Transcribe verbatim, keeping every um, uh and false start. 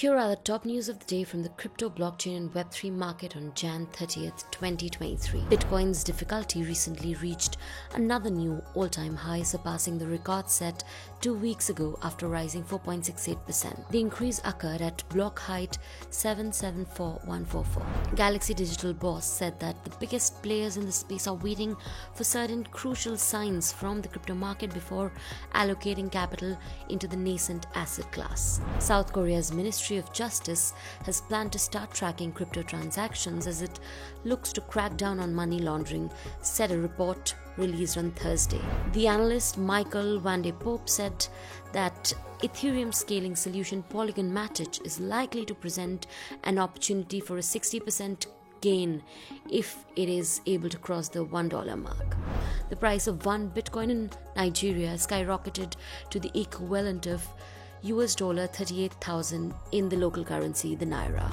Here are the top news of the day from the crypto, blockchain and web three market on January thirtieth, twenty twenty-three. Bitcoin's difficulty recently reached another new all-time high, surpassing the record set two weeks ago after rising four point six eight percent. The increase occurred at block height seven seven four one four four. Galaxy Digital boss said that the biggest players in the space are waiting for certain crucial signs from the crypto market before allocating capital into the nascent asset class. South Korea's Ministry Ministry of Justice has planned to start tracking crypto transactions as it looks to crack down on money laundering, said a report released on Thursday. The analyst Michael Van de Pope said that Ethereum scaling solution Polygon Matic is likely to present an opportunity for a sixty percent gain if it is able to cross the one dollar mark. The price of one Bitcoin in Nigeria skyrocketed to the equivalent of U S dollar thirty-eight thousand in the local currency, the Naira.